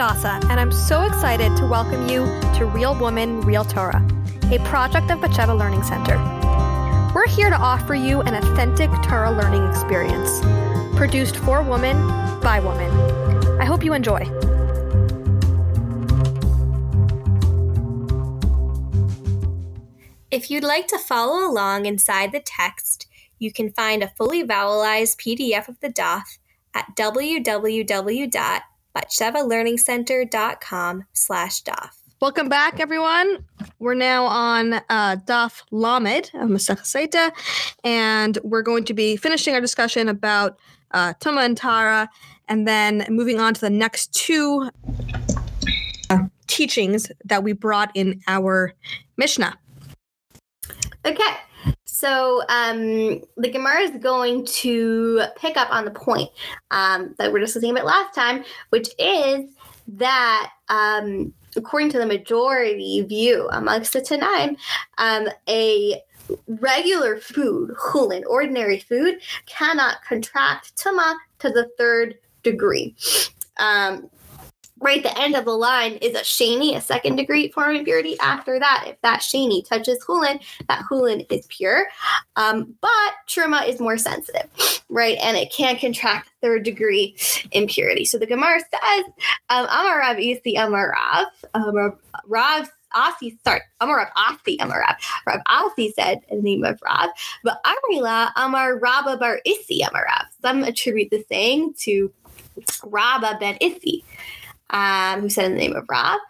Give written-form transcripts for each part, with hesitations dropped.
Hadassah, and I'm so excited to welcome you to Real Woman, Real Torah, a project of Bacetta Learning Center. We're here to offer you an authentic Torah learning experience, produced for women, by women. I hope you enjoy. If you'd like to follow along inside the text, you can find a fully vowelized PDF of the daf at www.batshevalearningcenter.com/daf. Welcome back, everyone. We're now on Daf Lamed of Masechta Saita, and we're going to be finishing our discussion about Tuma and Tara, and then moving on to the next two teachings that we brought in our Mishnah. Okay. So the Gemara is going to pick up on the point that we were discussing about last time, which is that according to the majority view amongst the Tanaim, a regular food, chulin, ordinary food, cannot contract tuma to the third degree. Right at the end of the line is a sheni, a second degree form of impurity. After that, if that sheni touches hulin, that hulin is pure. But truma is more sensitive, right? And it can contract third degree impurity. So the Gemara says, Amar Rav Asi, Amar Rav Asi, Rav Asi said in the name of Rav, but Amrila, Amar Rabba bar Issi, Amar Rav. Some attribute the saying to Rabba ben Issi, who said in the name of Rav.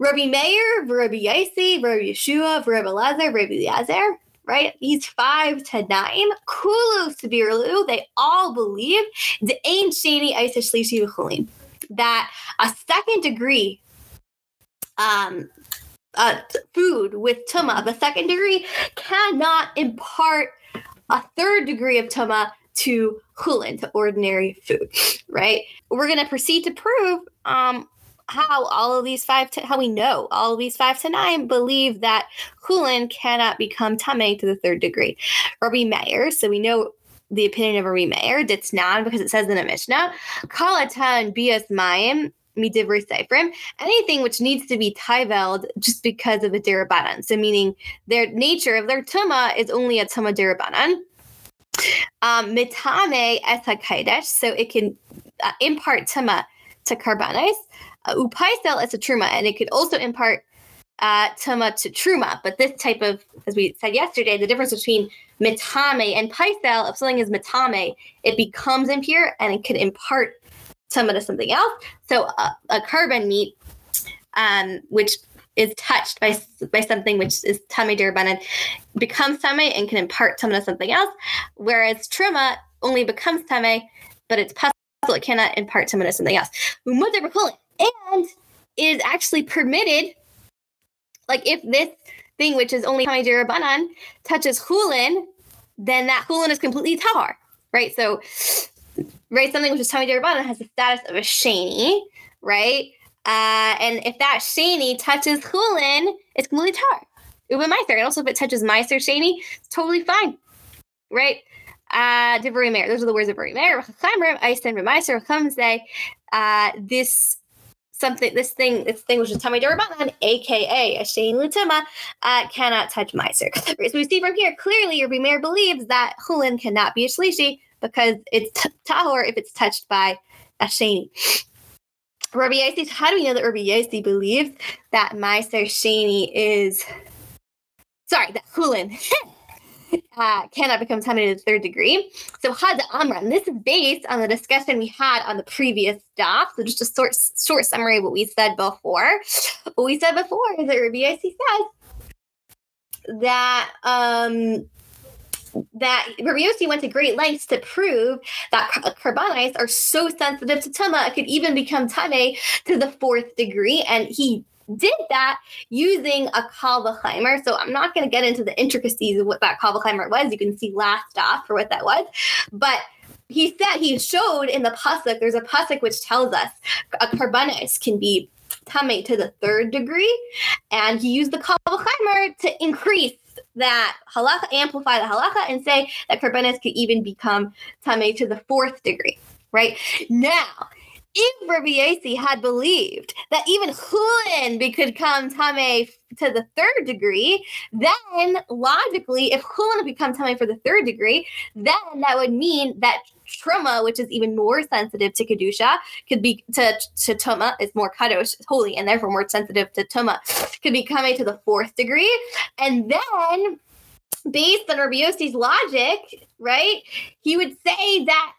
Rabbi Mayer, Rabbi Yosi, Rabbi Yeshua, Rabbi Elazar, Rabbi Eliezer, right? These 5 to 9, Kulu Sabirlu, they all believe the Ein Sheni Isa Shlishi V'Chulin, that a second degree food with Tumah of a second degree cannot impart a third degree of Tumah to chulin, to ordinary food, right? We're going to proceed to prove how all of these how we know all of these 5 to 9 believe that chulin cannot become tamei to the third degree. Rabbi Mayer, so we know the opinion of Rabbi Mayer, that's not because it says in a Mishnah, kalatan bias mayim midivri seifrim, anything which needs to be taivelled just because of a derabanan. So meaning their nature of their tuma is only a tuma derabanan. Mitame et ha-kaidesh, so it can impart tuma to karbanos. Upaisel et ha-truma, and it could also impart tuma to truma. But this type of, as we said yesterday, the difference between mitame and paisel, if something is mitame, it becomes impure and it could impart tuma to something else. So a carbon meat, which is touched by something which is tamei derabanan, becomes tamei and can impart tamei to something else, whereas truma only becomes tamei, but it's possible it cannot impart tamei to something else. And is actually permitted, like if this thing which is only tamei derabanan touches hulin, then that hulin is completely tahor, right? So, right, something which is tamei derabanan has the status of a sheni, right? And if that sheni touches chulin, it's completely tar. Uba meiser. And also if it touches meiser sheni, it's totally fine. Right? Divrei Meir. Those are the words of Divrei Meir. This thing which is tamei derabanan, aka a sheni l'tuma, cannot touch meiser. So we see from here, clearly Rabbi Meir believes that chulin cannot be a shlishi because it's tahor if it's touched by a sheni. Rabbi Yosi, how do we know that Rabbi Yosi believes that Meiser Sheni is, that Hulin cannot become tamei to the third degree? So Hada Amran, this is based on the discussion we had on the previous daf. So just a short summary of what we said before. What we said before is that Rabbi Yosi says that Rabbi Yosi went to great lengths to prove that karbanos are so sensitive to tuma, it could even become tamei to the fourth degree. And he did that using a kal v'chaimer. So I'm not going to get into the intricacies of what that kal v'chaimer was. You can see last off for what that was. But he said, he showed in the pasuk, there's a pasuk which tells us a karbanos can be tamei to the third degree. And he used the kal v'chaimer to increase that halacha, amplify the halacha, and say that karbanos could even become tamei to the fourth degree, right? Now, If Rabbi Yosi had believed that even Chulin could come Tameh to the third degree, then logically, if Chulin becomes Tameh for the third degree, then that would mean that Truma, which is even more sensitive to Kedusha, could be to Tuma, is more Kadosh, holy, and therefore more sensitive to Tuma, could be Tameh to the fourth degree. And then, based on Rabbi Yosi's logic, right, he would say that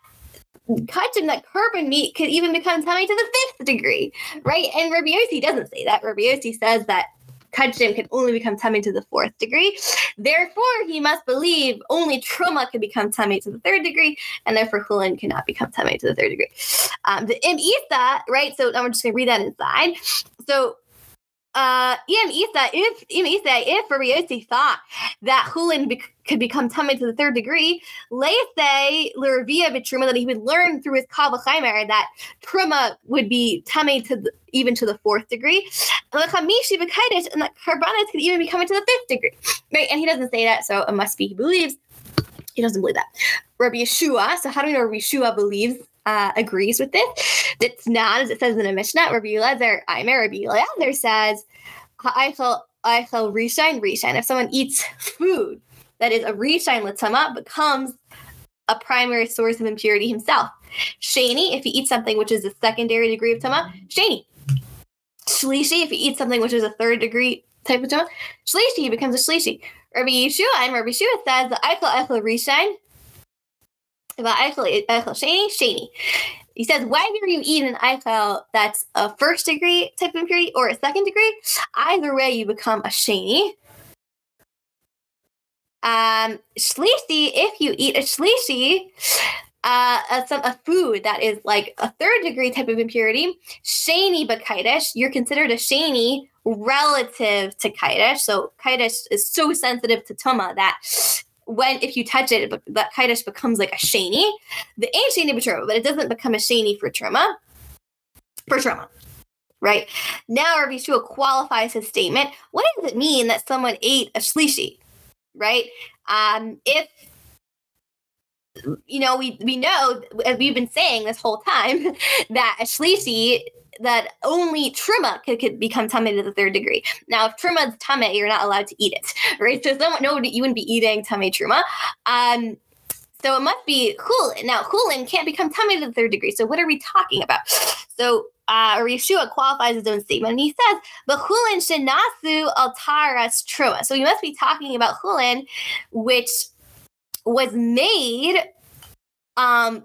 kachim, that carbon meat, could even become Tameh to the fifth degree, right? And Rabbi Yosi doesn't say that. Rabbi Yosi says that kachim can only become Tameh to the fourth degree. Therefore, he must believe only Truma can become Tameh to the third degree, and therefore Chulin cannot become Tameh to the third degree. The Im Isa, right? So now we're just going to read that inside. So if Rabbi Yosi thought that Chulin could become Tameh to the third degree, Leisei L'Ravia B'Truma, that he would learn through his Kal V'Chomer that Truma would be Tameh even to the fourth degree, L'Chamishi B'Kodesh, and that Karbanos could even be coming to the fifth degree, right? And he doesn't say that, so it must be he believes. He doesn't believe that. Rabbi Yeshua, so how do we know Rabbi Yeshua believes? Agrees with this. It's not, as it says in the Mishnah, Rabbi Elazar, Rabbi Eliezer says, Ha'aichel Rishain. If someone eats food that is a Rishain L'Tama, becomes a primary source of impurity himself. Shani, if he eats something which is a secondary degree of Tama, Shani. Shlishi, if he eats something which is a third degree type of Tama, Shlishi, he becomes a Shlishi. Rabbi Yeshua, Rabbi Yeshua says, Ha'aichel Rishain, Shani. He says, whether you eat an eichel that's a first degree type of impurity or a second degree, either way you become a shani. Shlishi, if you eat a shlishi, a food that is like a third degree type of impurity, shani b'kaidesh, you're considered a shani relative to kaidesh. So kaidesh is so sensitive to tuma that if you touch it, that kaidesh becomes like a shani. The ain't shani b'truma, but it doesn't become a shani for truma. Right? Now Rabbi Yeshua qualifies his statement. What does it mean that someone ate a shlishi? Right? If you know, we know, as we've been saying this whole time, that a shlishi, that only Truma could become Tameh to the third degree. Now, if Truma is Tameh, you're not allowed to eat it, right? So you wouldn't be eating Tameh Truma. So it must be Chulin. Now, Chulin can't become Tameh to the third degree. So what are we talking about? So Yeshua qualifies his own statement, and he says, but Chulin shenasu altaras Truma. So you must be talking about Chulin, which was made...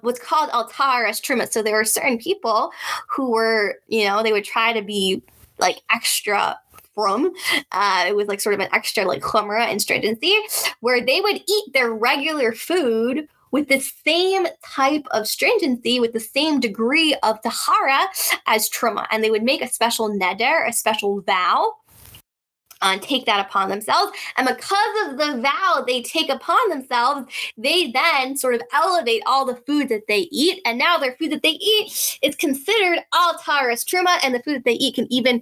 what's called altaras truma. So there were certain people who were, they would try to be like extra from. It was like sort of an extra like chumrah and stringency, where they would eat their regular food with the same type of stringency, with the same degree of tahara as truma, and they would make a special neder, a special vow, and take that upon themselves. And because of the vow they take upon themselves, they then sort of elevate all the food that they eat. And now their food that they eat is considered all taras truma, and the food that they eat can even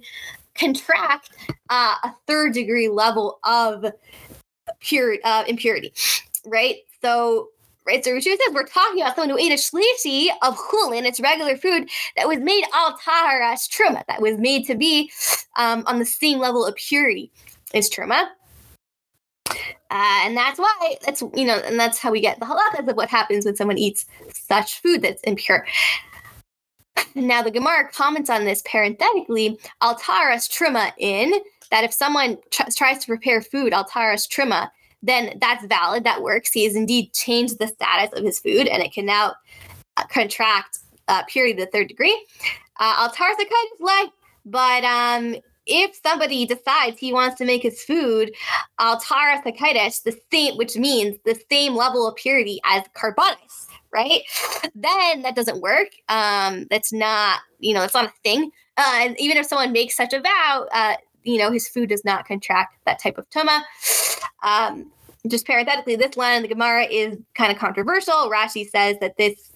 contract a third degree level of impurity, right? So Rashi says we're talking about someone who ate a shlishi of chulin, its regular food, that was made al taharas truma, that was made to be on the same level of purity as truma. And that's why, and that's how we get the halakhas of what happens when someone eats such food that's impure. Now the Gemara comments on this parenthetically, al taharas truma in, that if someone tries to prepare food al taharas truma, then that's valid, that works. He has indeed changed the status of his food, and it can now contract purity to the third degree. Altar Sakaitis Lai. But if somebody decides he wants to make his food Altar Sakaitis, the same, which means the same level of purity as Karbanis, right? Then that doesn't work. That's not a thing. And even if someone makes such a vow, his food does not contract that type of tuma. Just parenthetically, this line in the Gemara is kind of controversial. Rashi says that this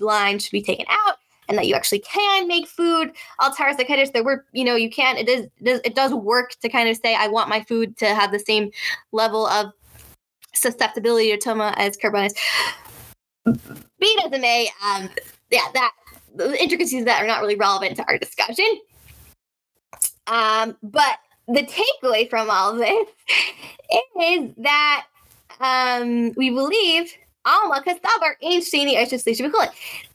line should be taken out, and that you actually can make food altaras l'kedesh. There were, you can. It does work to kind of say, I want my food to have the same level of susceptibility to tuma as karbanos. B doesn't may. Yeah, that the intricacies of that are not really relevant to our discussion. But the takeaway from all this is that we believe Alma Kastabar ain't sheni Eishes Shlishi B'Kol.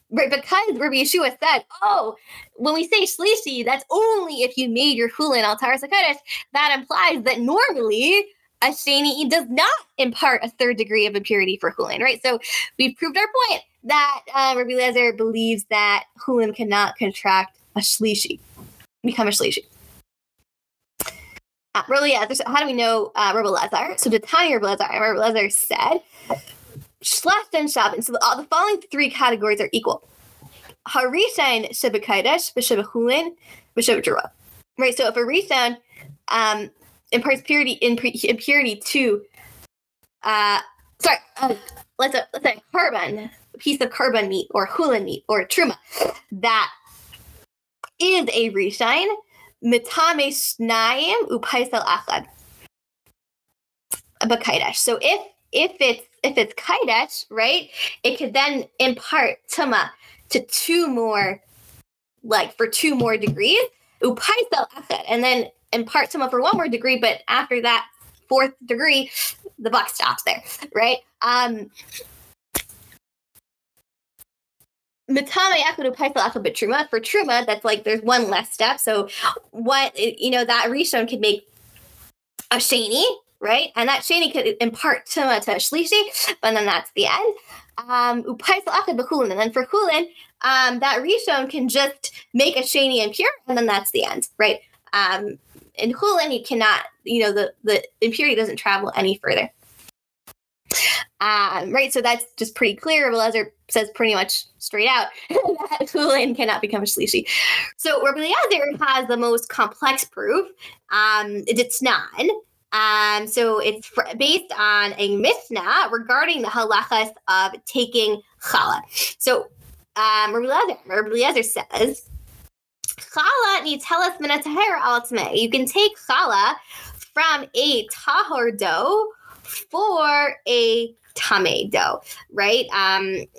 Right, because Rabbi Yeshua said, oh, when we say Shlishi, that's only if you made your Hulin al Taras HaKodesh. That implies that normally a Shani does not impart a third degree of impurity for Hulin, right? So we've proved our point that Rabbi Eliezer believes that Hulin cannot contract a Shlishi, become a Shlishi. Rabbi Eliezer, how do we know Rabbi Eliezer? So the Tanya Rabbi Eliezer said, Shleft and Shabbat. So all the following three categories are equal. Harishain Sheba Kaidesh, B'Sheba Hulin, B'Sheba Jerah. Right, so if a Rishain imparts purity impurity to, let's say carbon, a piece of carbon meat or Hulin meat or Truma, that is a Rishain, Mitame Shnaim Upaisel Achad, B'Kaidesh. So if it's kaidesh, right, it could then impart tuma to two more, like for two more degrees, upaisel achad, and then impart tuma for one more degree. But after that fourth degree, the buck stops there, right? Matame achad upaisel achad betruma. For truma, that's like there's one less step. So what that rishon could make a sheni. Right? And that sheni could impart tuma to shlishi, but then that's the end. Upaisel achad b'chulin. And then for chulin, that rishon can just make a sheni impure, and then that's the end, right? In chulin, you cannot, the impurity doesn't travel any further. Right? So that's just pretty clear. Rabbi Eliezer says pretty much straight out that chulin cannot become a shlishi. So Rabbi Eliezer has the most complex proof. It's not. So it's based on a mishnah regarding the halachas of taking challah. So Rabbi Eliezer says, challah nitelas min hatahara al tamei. You can take challah from a tahor dough for a tamei dough, right?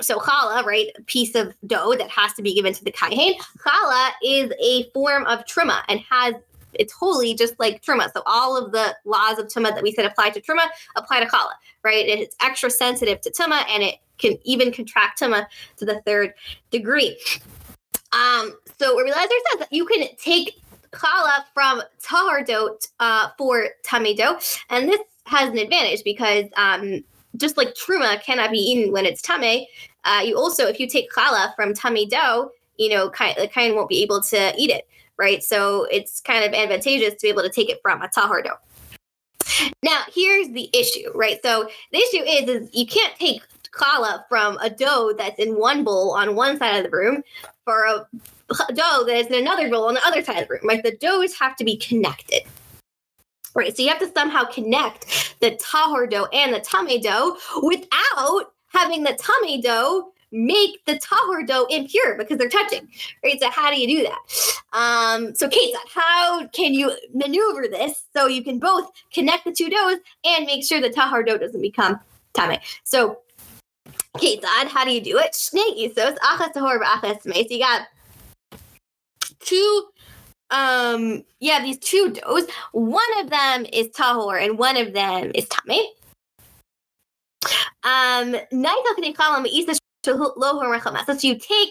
So challah, right, a piece of dough that has to be given to the kahen. Challah is a form of truma and has it's holy, just like truma. So all of the laws of truma that we said apply to truma apply to challah, right? It's extra sensitive to truma, and it can even contract truma to the third degree. So Rabbi Eliezer says that you can take challah from tahor dough for tamei dough, and this has an advantage because just like truma cannot be eaten when it's tamei, you also, if you take challah from tamei dough, the kain won't be able to eat it. Right, so it's kind of advantageous to be able to take it from a tahor dough. Now, here's the issue, right? So the issue is you can't take challah from a dough that's in one bowl on one side of the room for a dough that is in another bowl on the other side of the room. Right, the doughs have to be connected. Right, so you have to somehow connect the tahor dough and the tamei dough without having the tamei dough make the tahor dough impure because they're touching, right? So how do you do that? So Kate, how can you maneuver this so you can both connect the two doughs and make sure the tahor dough doesn't become tamei? So Kate, how do you do it? Shnei isos, achas tahor v'achas tamei. So you got these two doughs. One of them is tahor and one of them is tamei. So you take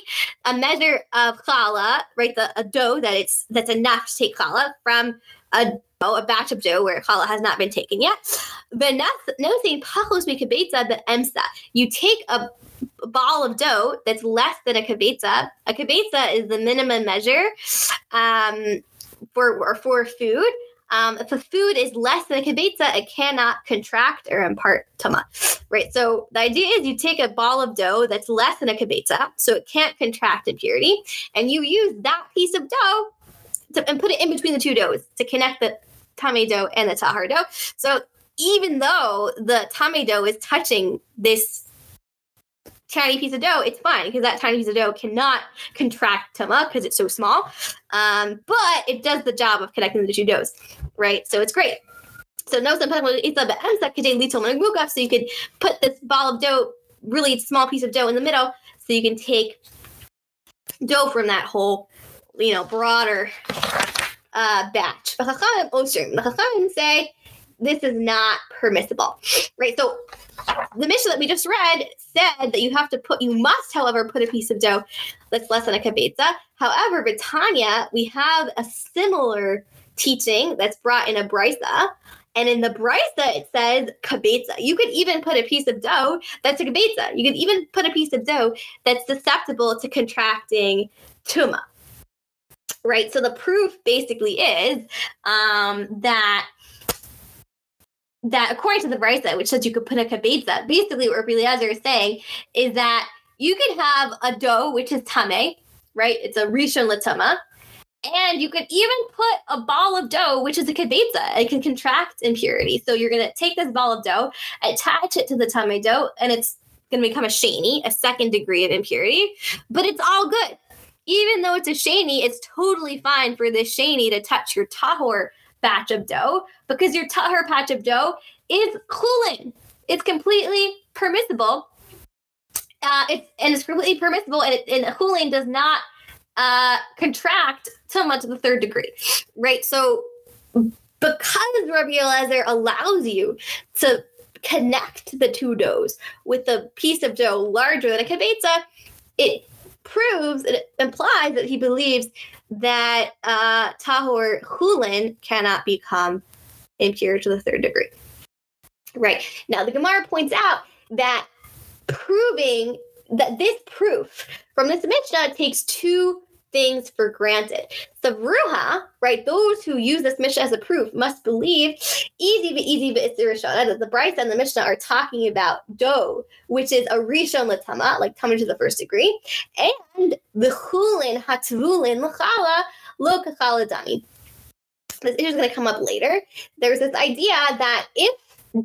a measure of challah, right, a dough that's enough to take challah from a batch of dough where challah has not been taken yet. You take a ball of dough that's less than a kibetza. A kibetza is the minimum measure for food. If a food is less than a kibetza, it cannot contract or impart tuma, right? So the idea is you take a ball of dough that's less than a kibetza, so it can't contract impurity, and you use that piece of dough and put it in between the two doughs to connect the tamei dough and the tahor dough. So even though the tamei dough is touching this tiny piece of dough, it's fine because that tiny piece of dough cannot contract tuma because it's so small. But it does the job of connecting the two doughs, right? So it's great. So no, so you could put this ball of dough, really small piece of dough in the middle, so you can take dough from that whole, broader batch. The Chachamim say this is not permissible, right? So the Mishnah that we just read said that you must, however, put a piece of dough that's less than a kibitza. However, B'tanya, we have a similar teaching that's brought in a brisa. And in the brisa, it says kibitza. You could even put a piece of dough that's a kibitza. You could even put a piece of dough that's susceptible to contracting tumah, right? So the proof basically is that according to the brisa, which says you could put a kibitza, basically what Rabbi Eliezer is saying is that you could have a dough which is tameh, right? It's a rishon l'tumah. And you could even put a ball of dough, which is a kibitza. It can contract impurity. So you're going to take this ball of dough, attach it to the tameh dough, and it's going to become a sheni, a second degree of impurity. But it's all good. Even though it's a sheni, it's totally fine for this sheni to touch your tahor batch of dough, because your tahor batch of dough is chulin. It's completely permissible. And chulin does not contract so much of the third degree, right? So because Rabbi Eliezer allows you to connect the two doughs with a piece of dough larger than a kibitza, it proves, it implies that he believes that tahor chulin cannot become impure to the third degree, right? Now, the Gemara points out that proving that this proof from this Mishnah takes two things for granted. Savruha, right, those who use this Mishnah as a proof must believe easy but it's irishon. The Brisa and the Mishnah are talking about dough, which is a rishon l'tama, like tama to the first degree, and the chulin hatvulin l'chala lo kachala dami. This issue is going to come up later. There's this idea that if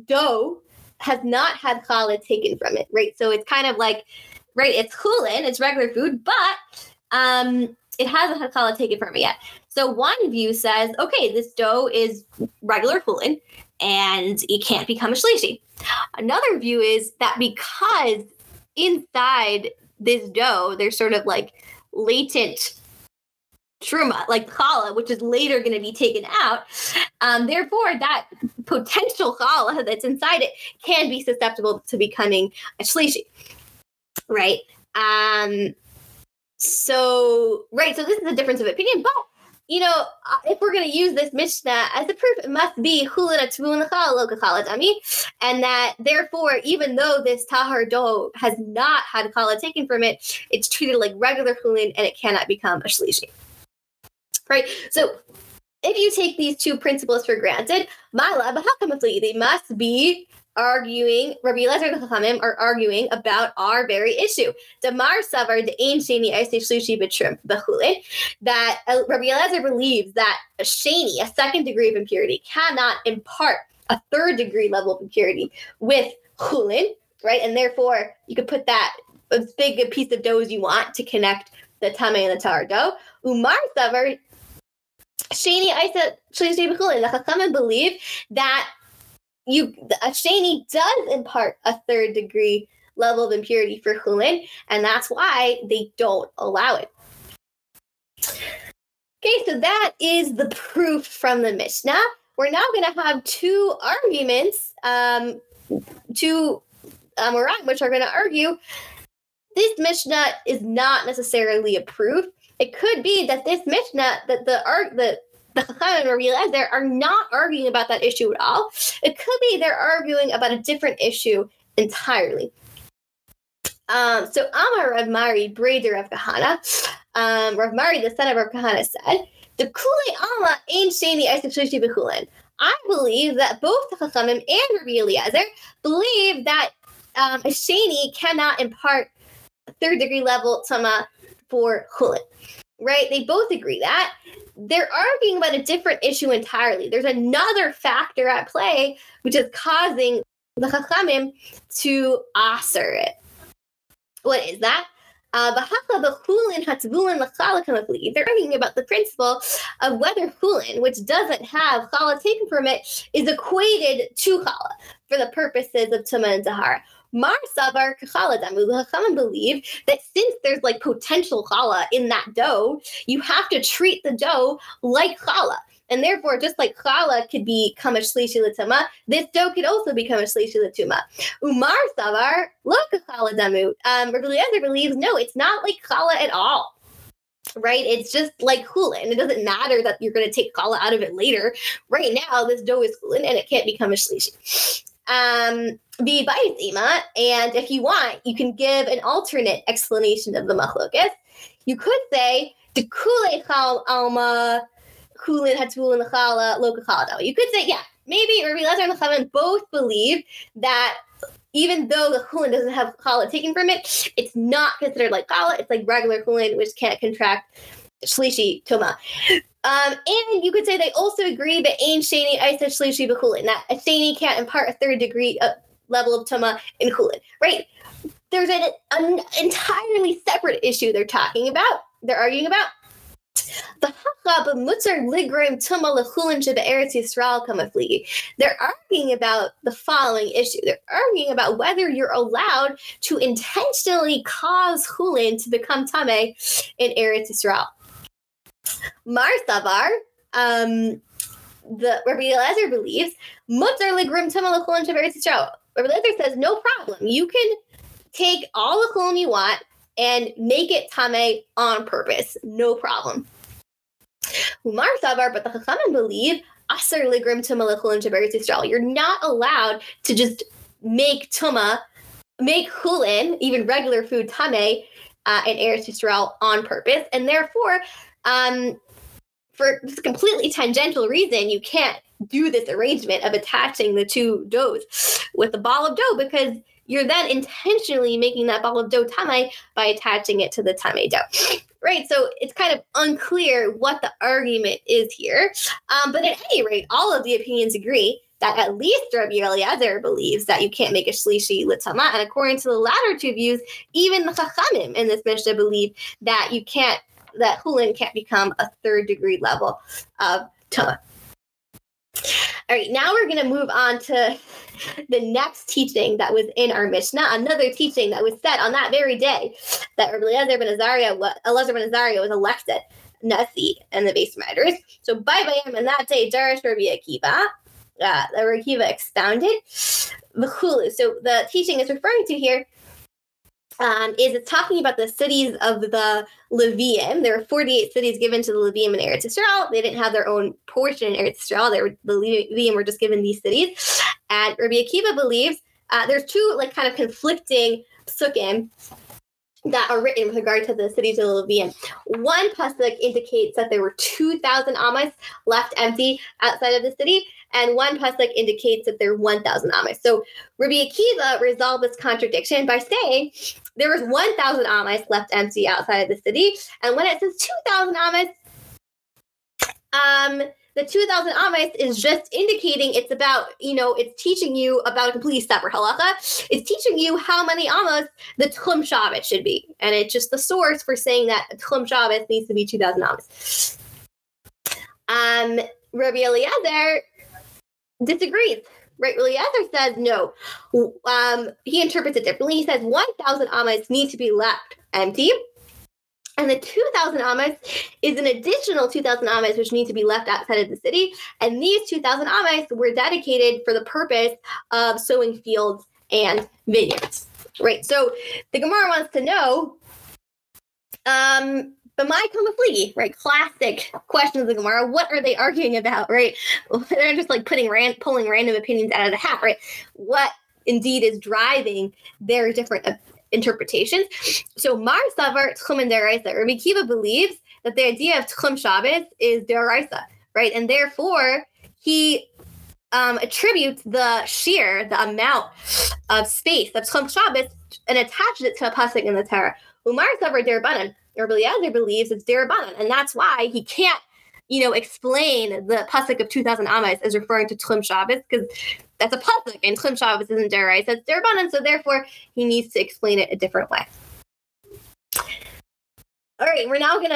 dough has not had challah taken from it, right? So it's kind of like, right, it's chulin, it's regular food, but it hasn't had challah taken from it yet. So one view says, okay, this dough is regular chulin and it can't become a shlishi. Another view is that because inside this dough, there's sort of like latent truma, like challah, which is later going to be taken out. Therefore, that potential challah that's inside it can be susceptible to becoming a shlishi, right? So this is a difference of opinion, but if we're going to use this Mishnah as a proof, it must be chulin atzvulin challah lokachallah dami, and that therefore, even though this tahor dough has not had challah taken from it, it's treated like regular chulin and it cannot become a shlishi. Right? So if you take these two principles for granted, they must be arguing, Rabbi Eliezer and the Chachamim are arguing about our very issue. That Rabbi Eliezer believes that a sheni, a second degree of impurity, cannot impart a third degree level of impurity with chulin, right? And therefore, you could put that as big a piece of dough as you want to connect the tameh and the tahor dough. Umar Savar sheni isa shlishi b'chulin. The Chachamim believe that a sheni does impart a third degree level of impurity for chulin, and that's why they don't allow it. Okay, so that is the proof from the Mishnah. We're now going to have two arguments, two Amoraim, which are going to argue this Mishnah is not necessarily a proof. It could be that this Mishnah, that the Chachamim and Rabbi Eliezer are not arguing about that issue at all. It could be they're arguing about a different issue entirely. So Amar Rav Mari, breder Rav Kahana. Rav Mari, the son of Rav Kahana, said, "The Kulei Alma Ein Sheni Eisef Shlishi B'Chulin." I believe that both the Chachamim and Rabbi Eliezer believe that a sheni cannot impart third degree level tama for chulin, right? They both agree that. They're arguing about a different issue entirely. There's another factor at play, which is causing the Chachamim to aser it. What is that? They're arguing about the principle of whether chulin, which doesn't have challah taken from it, is equated to challah for the purposes of tuma and tahara. Mar Savar Kachala Damu. The Chachamim believe that since there's like potential challah in that dough, you have to treat the dough like challah. And therefore, just like challah could become a shlishi l'tama, this dough could also become a shlishi l'tuma. Umar savar lo kachallah damu. Rabbi Eliezer believes, no, it's not like challah at all. Right? It's just like chulin. It doesn't matter that you're going to take challah out of it later. Right now, this dough is chulin and it can't become a shlishi. The Bais Ima, and if you want, you can give an alternate explanation of the machlokes. You could say, Dekule chal alma. You could say, yeah, maybe Rabbi Elazar and the Chachamim both believe that even though the chulin doesn't have challah taken from it, it's not considered like challah. It's like regular chulin, which can't contract shlishi toma. And you could say they also agree that ain sheni isa shlishi b'chulin, that a sheni can't impart a third degree level of toma in chulin. Right? There's an entirely separate issue they're talking about. They're arguing about. They're arguing about the following issue. They're arguing about whether you're allowed to intentionally cause chulin to become tameh in Eretz Yisrael. Mar Savar, the Rabbi Elazar believes, mutar legrim tama lechulin to Eretz Yisrael. Rabbi Elazar says, no problem. You can take all the chulin you want and make it tameh on purpose. No problem. Umar Savar, but the Chachamim believe, asar legrim tuma lechulin to Eretz Yisrael. You're not allowed to just make chulin, even regular food, tameh in Eretz Yisrael on purpose. And therefore, for this completely tangential reason, you can't do this arrangement of attaching the two doughs with a ball of dough, because you're then intentionally making that ball of dough tameh by attaching it to the tameh dough, right? So it's kind of unclear what the argument is here. But at any rate, all of the opinions agree that at least Rabbi Eliezer believes that you can't make a shlishi l'tama. And according to the latter two views, even the Chachamim in this Mishnah believe that you can't, that chulin can't become a third degree level of tama. All right, now we're going to move on to the next teaching that was in our Mishnah, another teaching that was said on that very day that Rabbi Elazar ben Azariah was elected Nasi and the base writers. So by him, and that day, Darish Rabbi Akiva, Rabbi Akiva expounded the Hulu. So the teaching is referring to here. Is it's talking about the cities of the Levium. There were 48 cities given to the Levium in Eretz Yisrael. They didn't have their own portion in Eretz Yisrael. The Levium were just given these cities. And Rabbi Akiva believes there's two like kind of conflicting psukim that are written with regard to the cities of the Levium. One pasuk indicates that there were 2,000 amas left empty outside of the city, and one pasuk indicates that there were 1,000 amas. So Rabbi Akiva resolved this contradiction by saying there was 1,000 amas left empty outside of the city, and when it says 2,000 amas, the 2,000 amas is just indicating it's about, it's teaching you about a completely separate halakha. It's teaching you how many amas the Tchum Shabbos should be. And it's just the source for saying that Tchum Shabbos needs to be 2,000 amas. Rabbi Eliezer disagrees. Right, Eliezer says no. He interprets it differently. He says 1,000 amas need to be left empty. And the 2,000 amas is an additional 2,000 amas which need to be left outside of the city. And these 2,000 amas were dedicated for the purpose of sowing fields and vineyards. Right, so the Gemara wants to know, B'mai Kama Fligi, right? Classic question of the Gemara. What are they arguing about, right? They're just like pulling random opinions out of the hat, right? What indeed is driving their different interpretations. So Mar Savar Tchum and Deraisa. Rabbi Akiva believes that the idea of Tchum Shabbos is Deraisa, right? And therefore, he attributes the sheer, the amount of space of Tchum Shabbos, and attaches it to a pasuk in the Torah. Umar Savar Derabanan. Rabbi Eliezer believes it's Derabanan, and that's why he can't, explain the pasuk of 2,000 amas as referring to Tchum Shabbos, because that's a pasuk, and Tchum Shabbos isn't Deraisa, it's Derabanan, so therefore he needs to explain it a different way. All right, we're now going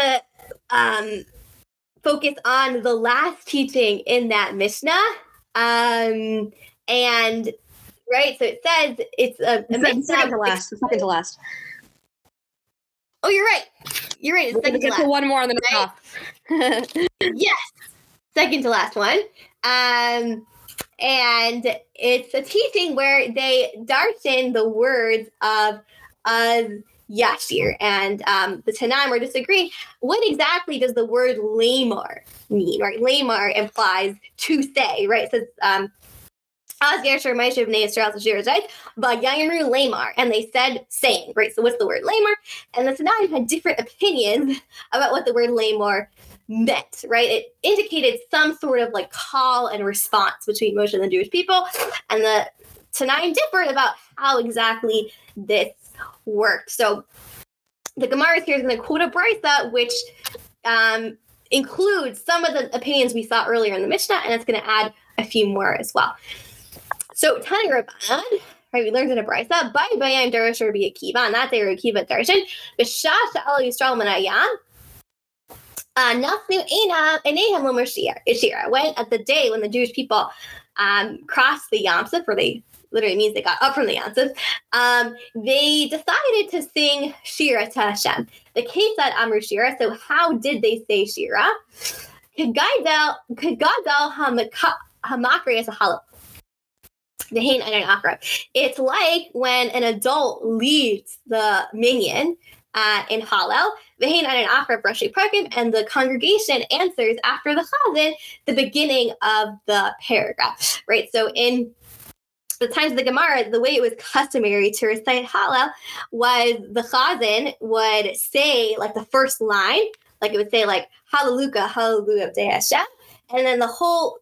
to focus on the last teaching in that Mishnah, and right? So it says it's second to last. Oh, you're right. It's second to last. Put one more on the top. Yes, second to last one. And it's a teaching where they darshan the words of Az Yashir. And the Tanaim are disagreeing. What exactly does the word lamar mean? Right, lamar implies to say. Right, so Az Yashir Ma'aseh Bnei Yisrael Shir Zayt Va'yamru lamar, and they said saying. Right, so what's the word lamar? And the Tanaim had different opinions about what the word lamar meant, right? It indicated some sort of like call and response between Moshe and the Jewish people, and the Tanaim differed about how exactly this worked. So the Gemara here is going to quote a brisa, which includes some of the opinions we saw earlier in the Mishnah, and it's going to add a few more as well. So Tana Rabbanan, right, we learned in a brisa, by Bayam Darish Rabbi Akiva, and that day Rabbi Akiva Darshan, B'shah Sha'al Yisrael Manayam, at the day when the Jewish people crossed the Yam Suf, or they literally means they got up from the Yam Suf, they decided to sing Shira to Hashem. The case that Amru Shira, so how did they say Shira? It's like when an adult leads the minyan in Hallel, and the congregation answers after the chazan the beginning of the paragraph, right? So in the times of the Gemara, the way it was customary to recite Hallel was the chazan would say like the first line, like it would say like Hallelujah, Hallelujah B'dei Hashem, and then the whole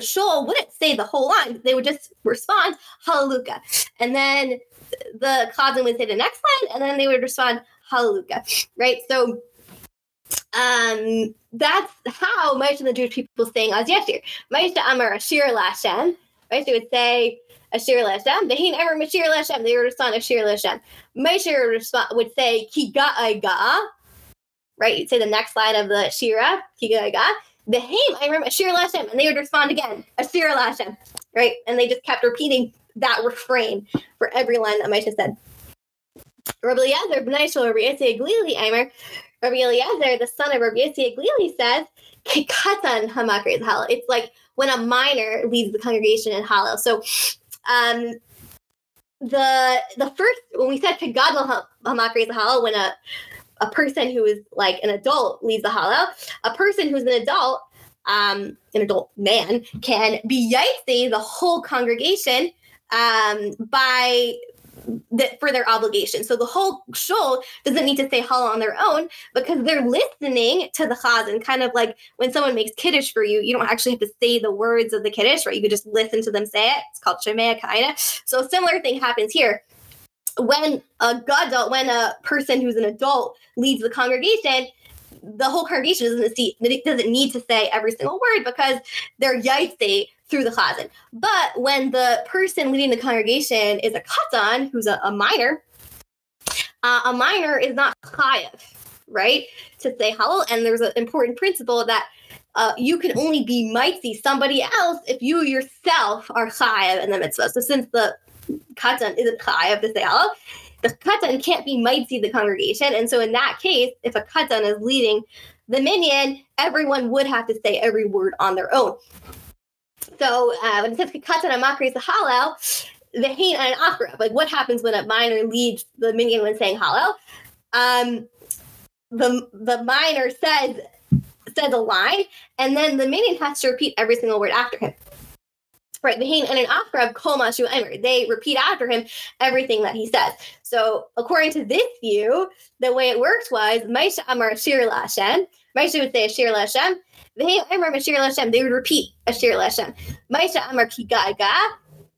shul wouldn't say the whole line, but they would just respond Hallelujah, and then the chazan would say the next line, and then they would respond Hallelujah, right? So that's how Moshe and the Jewish people sang Az Yashir. Moshe Amar Ashir Lashem, right? They would say Ashir Lashem. Behin Amar Mashir Lashem. They would respond Ashir Lashem. Moshe would say Ki Ga'ai Ga'a, right? You'd say the next line of the Shira, Ki Ga'ai Ga'a. Behin Amar Ashir Lashem, and they would respond again Ashir Lashem, right? And they just kept repeating that refrain for every line that Moshe said. Rabbi Eliezer, the son of Rabbi Yossi Aglili, says, it's like when a minor leads the congregation in Hallel. So the first, when we said Kegadol Hamakri Hallel, when a person who is like an adult leads the Hallel, a person who's an adult man, can be yaitse the whole congregation for their obligation. So the whole shul doesn't need to say Hallel on their own because they're listening to the chazan, kind of like when someone makes kiddush for you, you don't actually have to say the words of the kiddush, right? You could just listen to them say it. It's called Shemea Ka'ina. So a similar thing happens here. When a person who's an adult leads the congregation, the whole congregation doesn't need to say every single word because they're yaitse through the chazan. But when the person leading the congregation is a katan, who's a minor, a minor is not chayav, right, to say Hallel. And there's an important principle that you can only be mitzi somebody else if you yourself are chayav in the mitzvah. So since the katan isn't chayav to say Hallel, the katan can't be mitzi the congregation. And so in that case, if a katan is leading the minyan, everyone would have to say every word on their own. So when it says katan amakri Hallel, the hain and an akra, like what happens when a minor leads the minyan when saying Hallel? The minor says a line, and then the minyan has to repeat every single word after him. Right, the hain and an akra of kol mashu emer. They repeat after him everything that he says. So according to this view, the way it worked was Moshe Amar Shir Lashem. Moshe would say Shir Lashem. They would repeat Ashir Lashem. Moshe Amar Kigaga.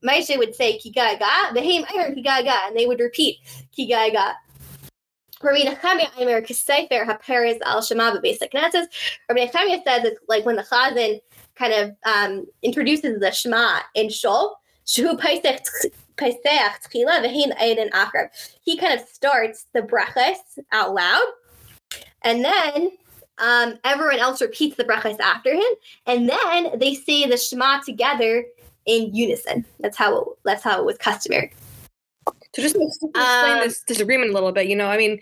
Moshe would say Kigaga. Behem Amar Kigaga, and they would repeat Kigaga. Rabbi Nechemiah Amar Kisayfer Haperes Al Shema B'Beis Knesses. Rabbi Nechemiah says it's like when the chazan kind of introduces the Shema in Shul. Shehu Paisech Tchila Behem Aiden Akrav. He kind of starts the brachas out loud, and then everyone else repeats the brachas after him, and then they say the Shema together in unison. That's how it was customary. So just explain this disagreement a little bit. You know, I mean,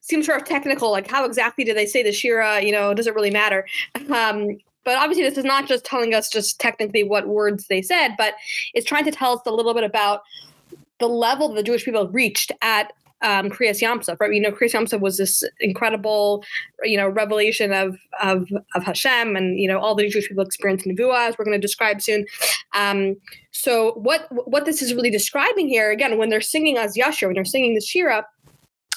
seems sort of technical. Like, how exactly do they say the shira? You know, does it really matter? But obviously, this is not just telling us just technically what words they said, but it's trying to tell us a little bit about the level the Jewish people reached at Krias Yamsa, right? You know, Krias Yamsa was this incredible, you know, revelation of Hashem, and, you know, all the Jewish people experienced Nevuah, as we're going to describe soon. So what this is really describing here, again, when they're singing Az Yashir, when they're singing the Shira,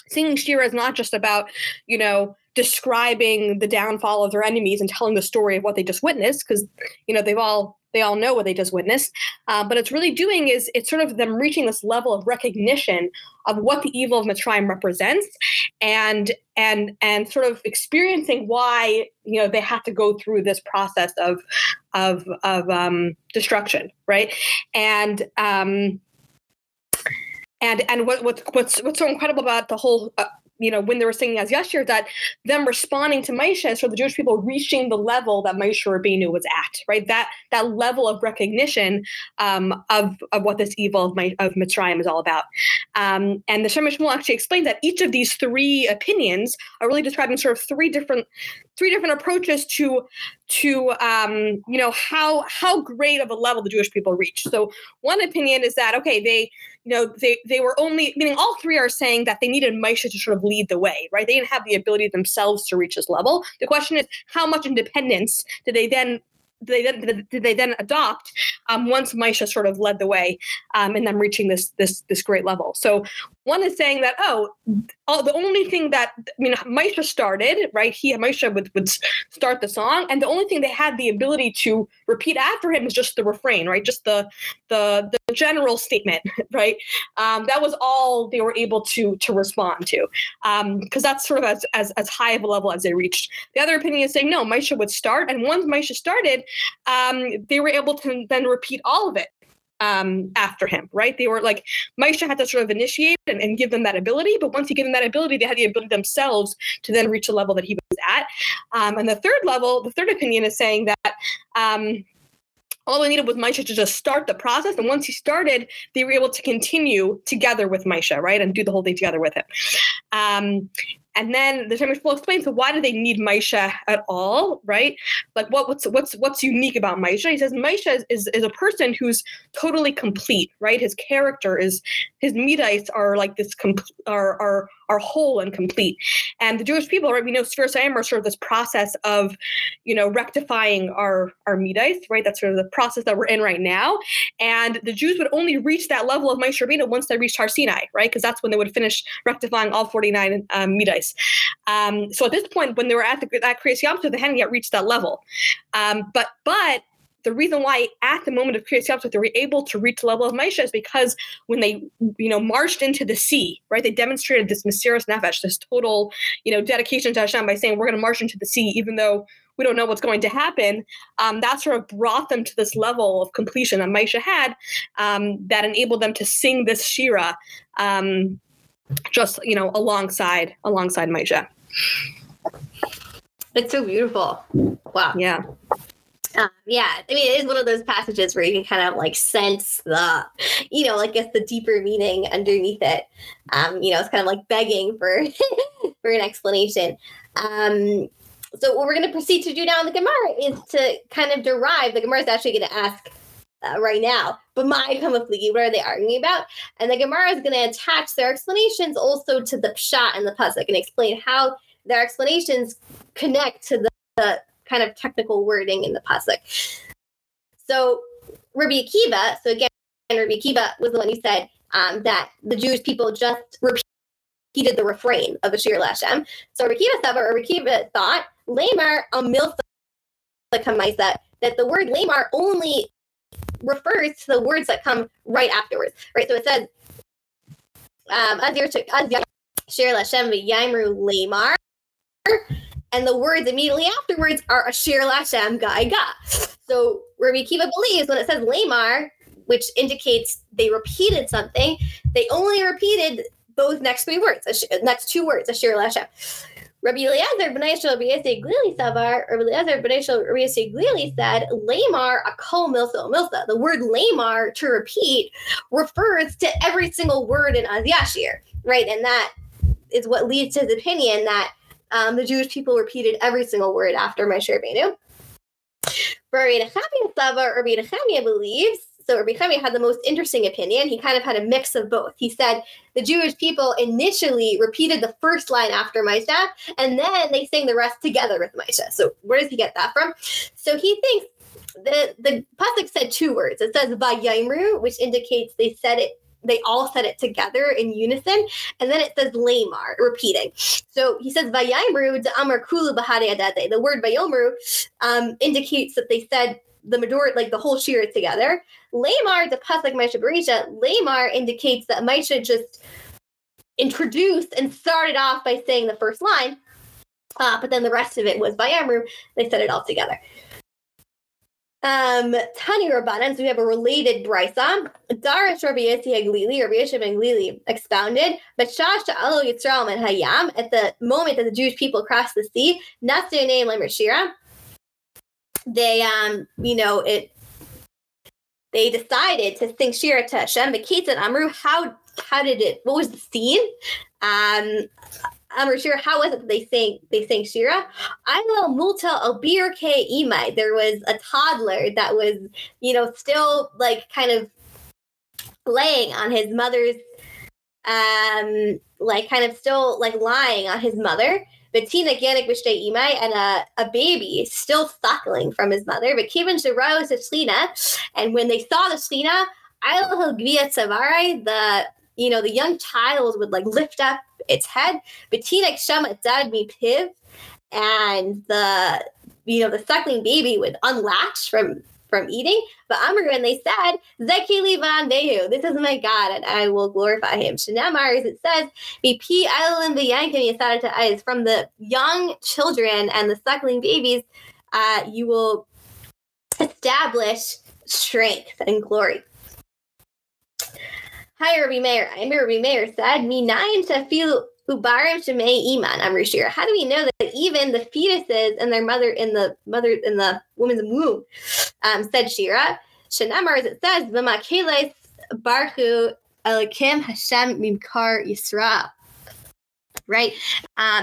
singing Shira is not just about, you know, describing the downfall of their enemies and telling the story of what they just witnessed, because, you know, they all know what they just witnessed. But it's really doing is it's sort of them reaching this level of recognition of what the evil of Mitzrayim represents, and sort of experiencing why, you know, they have to go through this process of destruction, right? And what's so incredible about the whole. You know, when they were singing Az Yashir, that them responding to Moshe, so the Jewish people reaching the level that Moshe Rabbeinu was at, right? That level of recognition of what this evil of Mitzrayim is all about. And the Shem MiShmuel actually explained that each of these three opinions are really describing sort of three different approaches to you know, how great of a level the Jewish people reached. So one opinion is that, okay, they were only, meaning all three are saying that they needed Moshe to sort of lead the way, right? They didn't have the ability themselves to reach this level. The question is, how much independence did they then adopt once Moshe sort of led the way in them reaching this great level? So one is saying that, the only thing that, I mean, Moshe started, right? Moshe would start the song, and the only thing they had the ability to repeat after him is just the refrain, right? Just the general statement, right? That was all they were able to respond to, because that's sort of as high of a level as they reached. The other opinion is saying, no, Moshe would start, and once Moshe started, they were able to then repeat all of it after him, right? They were like, Moshe had to sort of initiate and give them that ability, but once he gave them that ability, they had the ability themselves to then reach the level that he was at. And the third opinion is saying that all they needed was Moshe to just start the process, and once he started, they were able to continue together with Moshe, right, and do the whole thing together with him. And then the Shem MiShmuel explains, so why do they need Moshe at all, right? Like, what's unique about Moshe? He says Moshe is a person who's totally complete, right? His character is, his midas are like this, are whole and complete. And the Jewish people, right? We know Sfiras Hayim are sort of this process of, you know, rectifying our midas, right? That's sort of the process that we're in right now. And the Jews would only reach that level of Moshe Rabbeinu once they reached Har Sinai, right? Because that's when they would finish rectifying all 49 midas. So at this point, when they were at Krias Yamsa, they hadn't yet reached that level. But the reason why at the moment of Krias Yamsa they were able to reach the level of Moshe is because when they, you know, marched into the sea, right, they demonstrated this Mesiras Nefesh, this total, you know, dedication to Hashem by saying, we're going to march into the sea even though we don't know what's going to happen. That sort of brought them to this level of completion that Moshe had, that enabled them to sing this Shira, just, you know, alongside Moshe. It's so beautiful. Wow. Yeah. I mean, it is one of those passages where you can kind of like sense the, you know, I guess the deeper meaning underneath it. You know, it's kind of like begging for for an explanation. So what we're going to proceed to do now in the Gemara is to kind of derive. The Gemara is actually going to ask right now, but my kamafligi, what are they arguing about? And the Gemara is going to attach their explanations also to the pshat and the pasuk and explain how their explanations connect to the kind of technical wording in the pasuk. So Rabbi Akiva, Rabbi Akiva was the one who said that the Jewish people just repeated the refrain of Ashir Lashem. So Rabbi Akiva thought lamar amilsa kamaisa, that the word lamar only refers to the words that come right afterwards, right? So it says, and the words immediately afterwards are Ashir Lashem Ga'iga. So Rabbi Akiva believes when it says Lamar, which indicates they repeated something, they only repeated those next two words, Ashir Lashem. Rabbi Eliezer b'nai shel Rabbi Yossi Glili savar. Rabbi Eliezer b'nai shel Rabbi Yossi Glili said, "Lamar akol milso milsa." The word "lamar" to repeat refers to every single word in Az Yashir, right? And that is what leads to his opinion that the Jewish people repeated every single word after Moshe Rabbeinu. Rabbi Nechemiah savar. Rabbi Nechemiah believes. So Rabbi Nechemiah had the most interesting opinion. He kind of had a mix of both. He said the Jewish people initially repeated the first line after Moshe, and then they sang the rest together with Moshe. So where does he get that from? So he thinks the pasuk said two words. It says "vayayimru," which indicates they said it. They all said it together in unison, and then it says "lamar," repeating. So he says "vayayimru de'amar kulu b'hadei adadei." The word "vayomru" indicates that they said the majority, like the whole shir together. Lamar, the pasuk Moshe Bereisha, Lamar indicates that Moshe just introduced and started off by saying the first line, but then the rest of it was Vayamru. They said it all together. Tani Rabbanan, so we have a related brisa. Darish Rabbi Yosi Haglili, Rabbi Yosi ben Glili expounded, but Shash Ta'alu Yisrael min hayam, at the moment that the Jewish people crossed the sea, Nasu Nei Lamar Shira. They, they decided to sing Shira to Hashem. But Kate said, Amru, how did it, what was the scene? Amru Shira, how was it that they sang Shira? Ailo multa albir ke imai. There was a toddler that was, still like kind of laying on his mother's, lying on his mother. Bettina Ganik Vishtay Imai, and a baby still suckling from his mother. But Kevin Shiro Shekhinah, and when they saw the Shekhinah, Ail Hilgviya Savarai, the young child would like lift up its head. Bettina Kshamat Dadmi Piv, and the suckling baby would unlatch from eating. But Amru, and they said, Zeki Livan Behu, this is my God, and I will glorify him. Shinamar, as it says, BP Island the Yankim Yasada eyes, from the young children and the suckling babies, you will establish strength and glory. Hi, Rabbi Mayer. I'm Rabbi Mayer said, Minayin Tafilu Ubarim Shemei Iman Amru Shira. How do we know that even the fetuses and their mother in the woman's womb said Shira? Shenamar, as it says, V'makeles Barhu Elikim Hashem Mimkar Yisra. Right?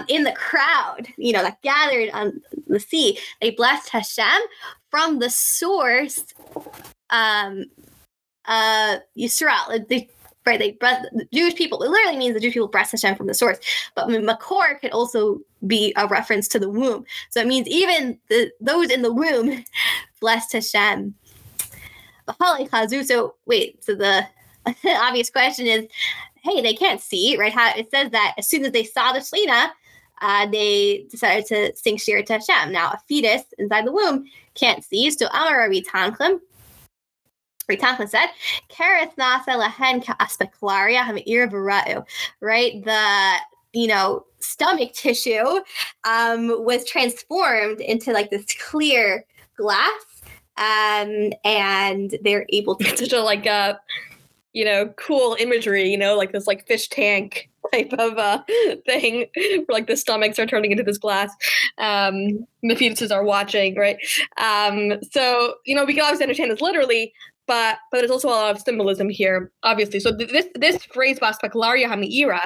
In the crowd, that gathered on the sea, they blessed Hashem from the source Yisrael. Right, the Jewish people, it literally means the Jewish people blessed Hashem from the source. But Makor could also be a reference to the womb. So it means even those in the womb blessed Hashem. So the obvious question is, hey, they can't see, right? How it says that as soon as they saw the Shekhinah, they decided to sing Shira to Hashem. Now, a fetus inside the womb can't see. So Amar Rabbi Tanchlim, said, right, the stomach tissue was transformed into like this clear glass, and they're able to such a like a cool imagery, like this like fish tank type of thing where like the stomachs are turning into this glass. The fetuses are watching, right? So we can obviously understand this literally. But there's also a lot of symbolism here, obviously. So this phrase, Baspeklaria Hamira,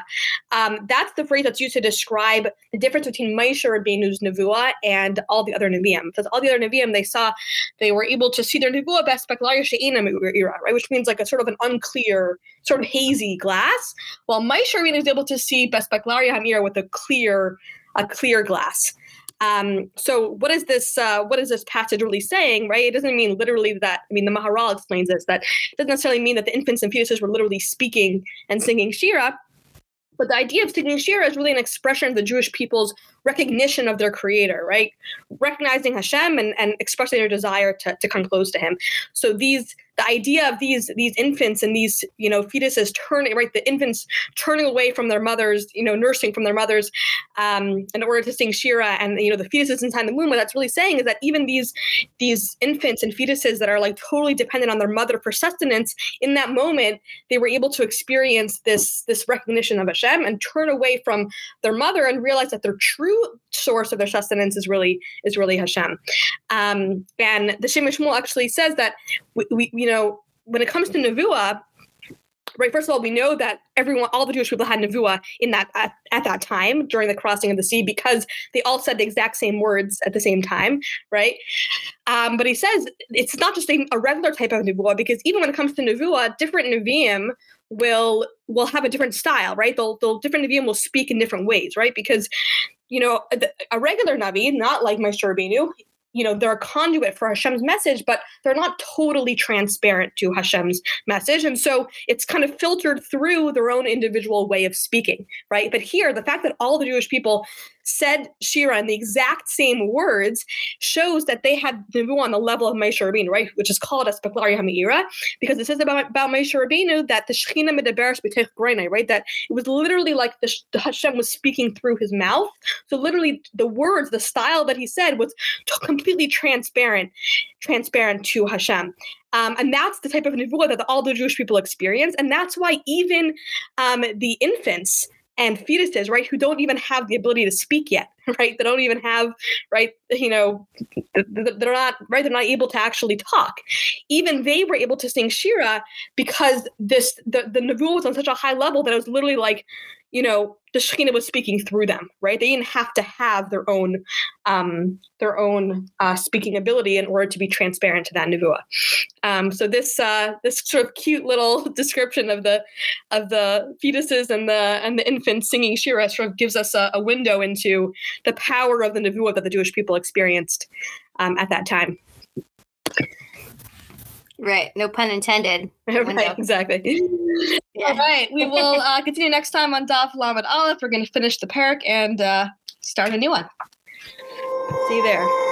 that's the phrase that's used to describe the difference between Moshe Rabbeinu's Nevuah and all the other Nevi'im. Because all the other Nevi'im, they were able to see their Nevuah Baspeklaria She'ina Me'ira, right? Which means like a sort of an unclear, sort of hazy glass. While Moshe Rabbeinu was able to see Baspeklaria Hamira with a clear glass. So what is this passage really saying, right? It doesn't mean literally that, the Maharal explains this, that it doesn't necessarily mean that the infants and fetuses were literally speaking and singing Shira, but the idea of singing Shira is really an expression of the Jewish people's recognition of their creator, right? Recognizing Hashem and expressing their desire to come close to him. So these the idea of these infants and these, fetuses turning, right, the infants turning away from their mothers, nursing from their mothers in order to sing Shira, and, the fetuses inside the womb, what that's really saying is that even these infants and fetuses that are like totally dependent on their mother for sustenance, in that moment, they were able to experience this recognition of Hashem and turn away from their mother and realize that their true source of their sustenance is really Hashem. And the Shem MiShmuel actually says that we when it comes to Nevuah, right, first of all, we know that all the Jewish people had Nevuah in that at that time during the crossing of the sea, because they all said the exact same words at the same time, right? But he says it's not just a regular type of Nevuah, because even when it comes to Nevuah, different Nevi'im will have a different style, right? Different Nevi'im will speak in different ways, right? Because a regular Navi, not like Moshe Rabbeinu, they're a conduit for Hashem's message, but they're not totally transparent to Hashem's message. And so it's kind of filtered through their own individual way of speaking, right? But here, the fact that all the Jewish people said Shira in the exact same words shows that they had Nevuah on the level of Moshe Rabbeinu, right? Which is called as Baklaria HaMeira, because it says about Moshe Rabbeinu that the Shekhinah medaberes b'teich grainai, right? That it was literally like the Hashem was speaking through his mouth. So literally the words, the style that he said was completely transparent to Hashem. And that's the type of Nevuah that all the Jewish people experience. And that's why even the infants and fetuses, right, who don't even have the ability to speak yet, right? They don't even have, right, they're not, right, they're not able to actually talk. Even they were able to sing Shira because the Nevuah was on such a high level that it was literally like, the Shekhinah was speaking through them, right? They didn't have to have their own speaking ability in order to be transparent to that Nevuah. So this sort of cute little description of the fetuses and the infants singing Shira sort of gives us a window into the power of the Nevuah that the Jewish people experienced at that time. Right. No pun intended. Right, exactly. Yeah. All right. We will continue next time on Daf Lamed Aleph. We're going to finish the parak and start a new one. See you there.